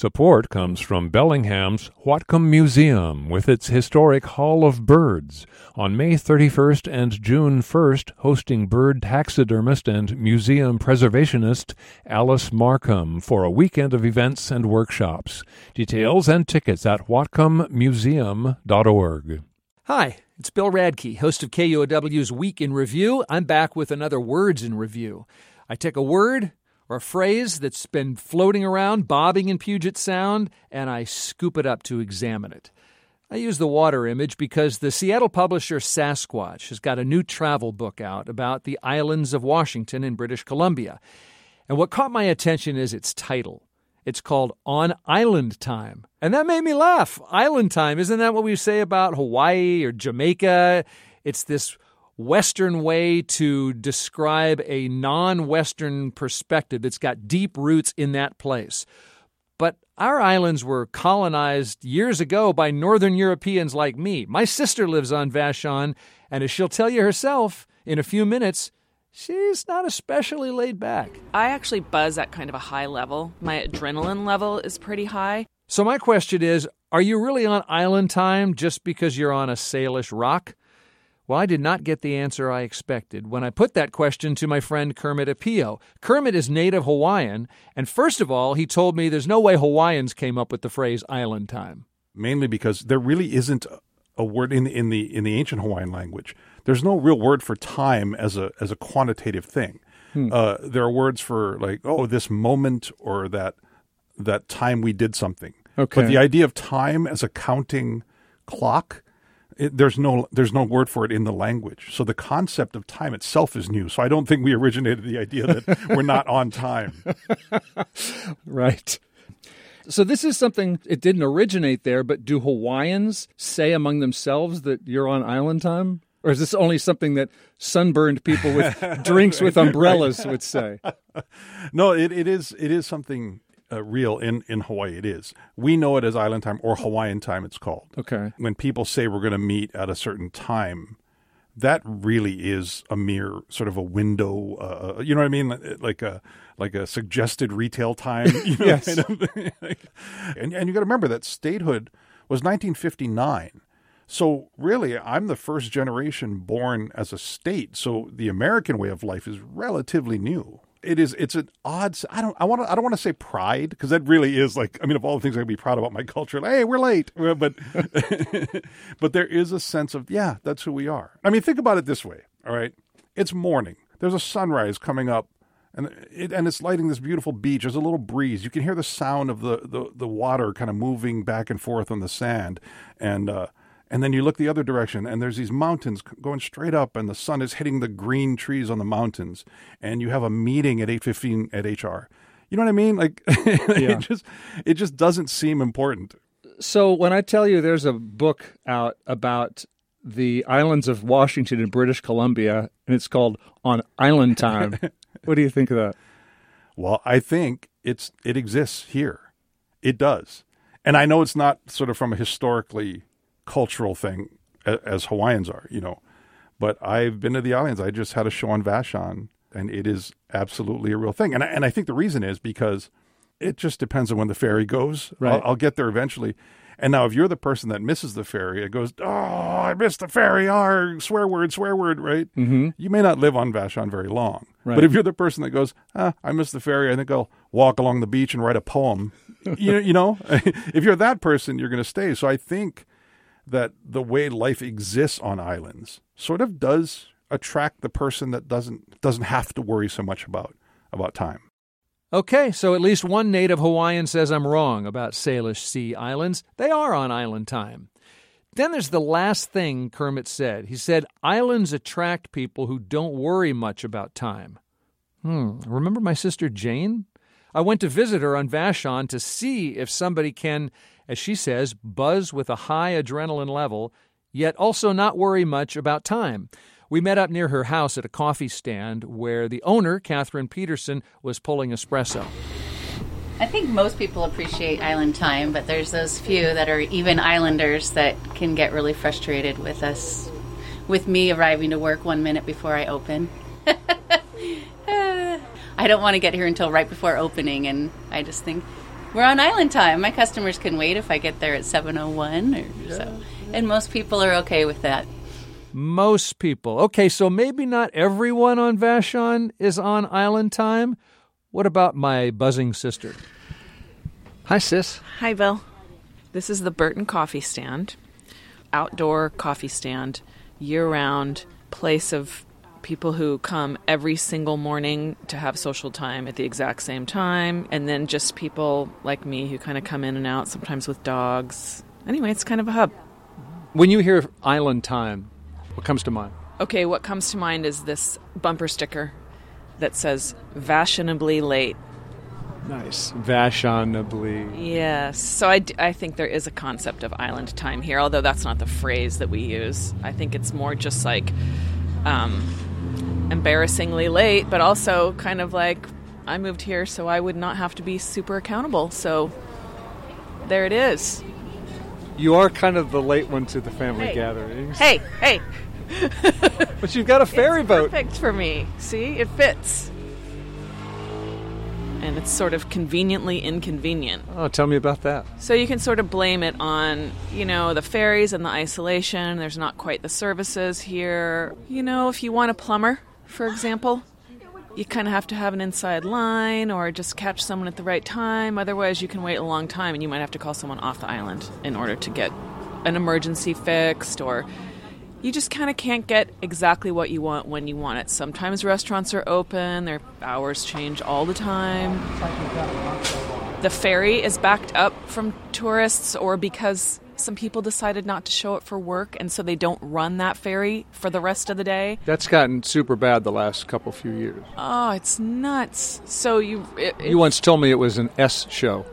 Support comes from Bellingham's Whatcom Museum with its historic Hall of Birds, on May 31st and June 1st hosting bird taxidermist and museum preservationist Alice Markham for a weekend of events and workshops. Details and tickets at whatcommuseum.org. Hi, it's Bill Radke, host of KUOW's Week in Review. I'm back with another Words in Review. I take a word or a phrase that's been floating around, bobbing in Puget Sound, and I scoop it up to examine it. I use the water image because the Seattle publisher Sasquatch has got a new travel book out about the islands of Washington in British Columbia. And what caught my attention is its title. It's called On Island Time. And that made me laugh. Island time, isn't that what we say about Hawaii or Jamaica? It's this Western way to describe a non-Western perspective that's got deep roots in that place. But our islands were colonized years ago by Northern Europeans like me. My sister lives on Vashon, and as she'll tell you herself in a few minutes, she's not especially laid back. I actually buzz at kind of a high level. My adrenaline level is pretty high. So my question is, are you really on island time just because you're on a Salish rock? Well, I did not get the answer I expected when I put that question to my friend Kermet Apio. Kermet is native Hawaiian, and first of all, he told me there's no way Hawaiians came up with the phrase island time. Mainly because there really isn't a word in the ancient Hawaiian language. There's no real word for time as a quantitative thing. There are words for like, oh, this moment or that time we did something. Okay. But the idea of time as a counting clock, there's no word for it in the language. So the concept of time itself is new. So I don't think we originated the idea that we're not on time. Right. So this is something, it didn't originate there, but do Hawaiians say among themselves that you're on island time? Or is this only something that sunburned people with drinks with umbrellas would say? No, it is something real in Hawaii. It is. We know it as island time or Hawaiian time, it's called. Okay. When people say we're going to meet at a certain time, that really is a mere sort of a window. You know what I mean? Like a suggested retail time. You know, yes. Kind of and you got to remember that statehood was 1959. So really, I'm the first generation born as a state. So the American way of life is relatively new. It's an odd. I don't want to say pride, because that really is like, I mean, of all the things I can be proud about my culture, like, hey, we're late, but but there is a sense of, yeah, that's who we are. I mean, think about it this way. All right, it's morning. There's a sunrise coming up, and it's lighting this beautiful beach. There's a little breeze. You can hear the sound of the water kind of moving back and forth on the sand, And then you look the other direction, and there's these mountains going straight up, and the sun is hitting the green trees on the mountains, and you have a meeting at 8:15 at HR. You know what I mean? Like, yeah. It just doesn't seem important. So when I tell you there's a book out about the islands of Washington in British Columbia, and it's called On Island Time, what do you think of that? Well, I think it exists here. It does. And I know it's not sort of from a historically cultural thing as Hawaiians are, you know, but I've been to the islands. I just had a show on Vashon, and it is absolutely a real thing. And I think the reason is because it just depends on when the ferry goes. Right. I'll get there eventually. And now if you're the person that misses the ferry, it goes, oh, I missed the ferry. Oh, swear word, right? Mm-hmm. You may not live on Vashon very long. Right. But if you're the person that goes, I missed the ferry, I think I'll walk along the beach and write a poem. you know, if you're that person, you're going to stay. So I think that the way life exists on islands sort of does attract the person that doesn't have to worry so much about time. Okay, so at least one native Hawaiian says I'm wrong about Salish Sea islands. They are on island time. Then there's the last thing Kermet said. He said islands attract people who don't worry much about time. Remember my sister Jane? I went to visit her on Vashon to see if somebody can, as she says, buzz with a high adrenaline level, yet also not worry much about time. We met up near her house at a coffee stand where the owner, Catherine Peterson, was pulling espresso. I think most people appreciate island time, but there's those few that are even islanders that can get really frustrated with us, with me arriving to work 1 minute before I open. I don't want to get here until right before opening, and I just think, we're on island time. My customers can wait if I get there at 7:01 or so. And most people are okay with that. Most people. Okay, so maybe not everyone on Vashon is on island time. What about my buzzing sister? Hi, sis. Hi, Bill. This is the Burton Coffee Stand, outdoor coffee stand, year-round place of people who come every single morning to have social time at the exact same time, and then just people like me who kind of come in and out, sometimes with dogs. Anyway, it's kind of a hub. When you hear island time, what comes to mind? Okay, what comes to mind is this bumper sticker that says, Vashonably Late. Nice. Vashonably. Yes. So I think there is a concept of island time here, although that's not the phrase that we use. I think it's more just like embarrassingly late, but also kind of like I moved here so I would not have to be super accountable. So there it is. You are kind of the late one to the family gatherings. Hey. But you've got a ferry boat. Perfect for me. See, it fits. And it's sort of conveniently inconvenient. Oh, tell me about that. So you can sort of blame it on, the ferries and the isolation. There's not quite the services here. If you want a plumber, for example, you kind of have to have an inside line or just catch someone at the right time. Otherwise, you can wait a long time and you might have to call someone off the island in order to get an emergency fixed, or you just kind of can't get exactly what you want when you want it. Sometimes restaurants are open. Their hours change all the time. The ferry is backed up from tourists or because some people decided not to show up for work, and so they don't run that ferry for the rest of the day. That's gotten super bad the last few years. Oh, it's nuts. So you once told me it was an S show.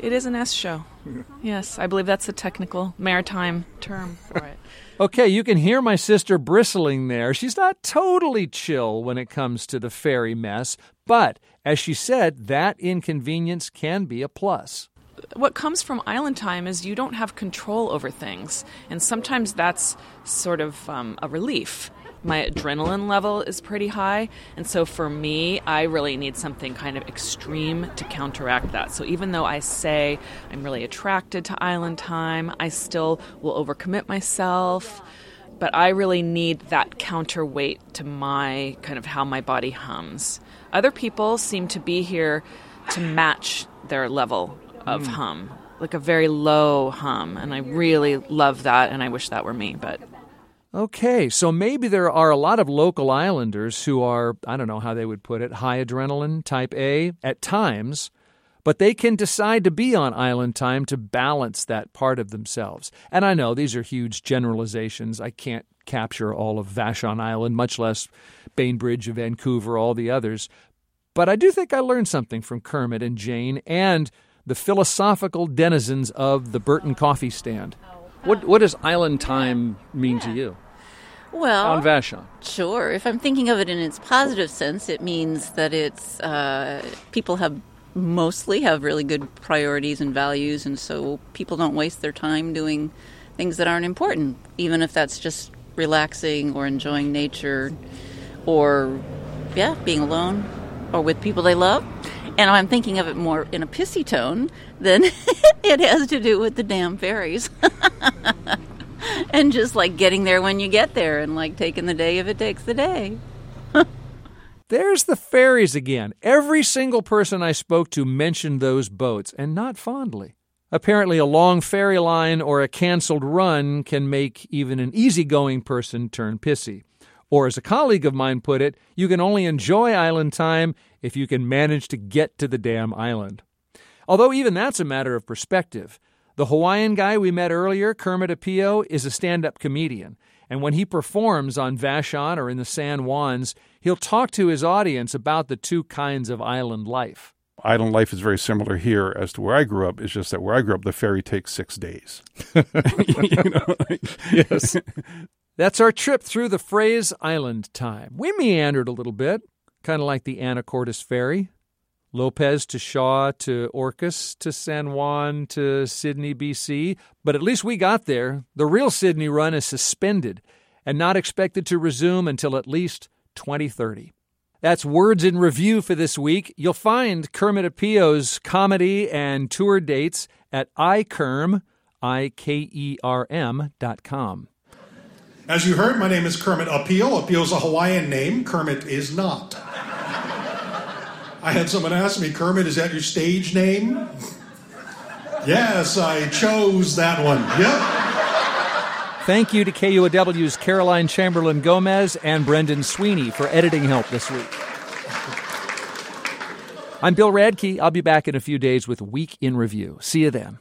It is an S show. Yes, I believe that's the technical maritime term for it. Okay, you can hear my sister bristling there. She's not totally chill when it comes to the ferry mess, but as she said, that inconvenience can be a plus. What comes from island time is you don't have control over things, and sometimes that's sort of a relief. My adrenaline level is pretty high, and so for me, I really need something kind of extreme to counteract that. So even though I say I'm really attracted to island time, I still will overcommit myself, but I really need that counterweight to my kind of how my body hums. Other people seem to be here to match their level of hum, like a very low hum, and I really love that, and I wish that were me, but... Okay, so maybe there are a lot of local islanders who are, I don't know how they would put it, high adrenaline, type A, at times, but they can decide to be on island time to balance that part of themselves. And I know these are huge generalizations. I can't capture all of Vashon Island, much less Bainbridge, Vancouver, all the others. But I do think I learned something from Kermit and Jane and the philosophical denizens of the Burton Coffee Stand. What does island time mean to you? Well, on Vashon. Sure. If I'm thinking of it in its positive sense, it means that it's people mostly have really good priorities and values, and so people don't waste their time doing things that aren't important, even if that's just relaxing or enjoying nature or, being alone or with people they love. And I'm thinking of it more in a pissy tone than it has to do with the damn ferries. And just, getting there when you get there and, taking the day if it takes the day. There's the ferries again. Every single person I spoke to mentioned those boats, and not fondly. Apparently, a long ferry line or a canceled run can make even an easygoing person turn pissy. Or as a colleague of mine put it, you can only enjoy island time if you can manage to get to the damn island. Although even that's a matter of perspective. The Hawaiian guy we met earlier, Kermet Apio, is a stand-up comedian. And when he performs on Vashon or in the San Juans, he'll talk to his audience about the two kinds of island life. Island life is very similar here as to where I grew up. It's just that where I grew up, the ferry takes 6 days. Yes. That's our trip through the phrase island time. We meandered a little bit, kind of like the Anacortes Ferry. Lopez to Shaw to Orcas to San Juan to Sydney, B.C. But at least we got there. The real Sydney run is suspended and not expected to resume until at least 2030. That's Words in Review for this week. You'll find Kermet Apio's comedy and tour dates at ikerm.com. As you heard, my name is Kermet Apio. Apio's a Hawaiian name. Kermet is not. I had someone ask me, Kermet, is that your stage name? Yes, I chose that one. Yep. Thank you to KUOW's Caroline Chamberlain-Gomez and Brendan Sweeney for editing help this week. I'm Bill Radke. I'll be back in a few days with Week in Review. See you then.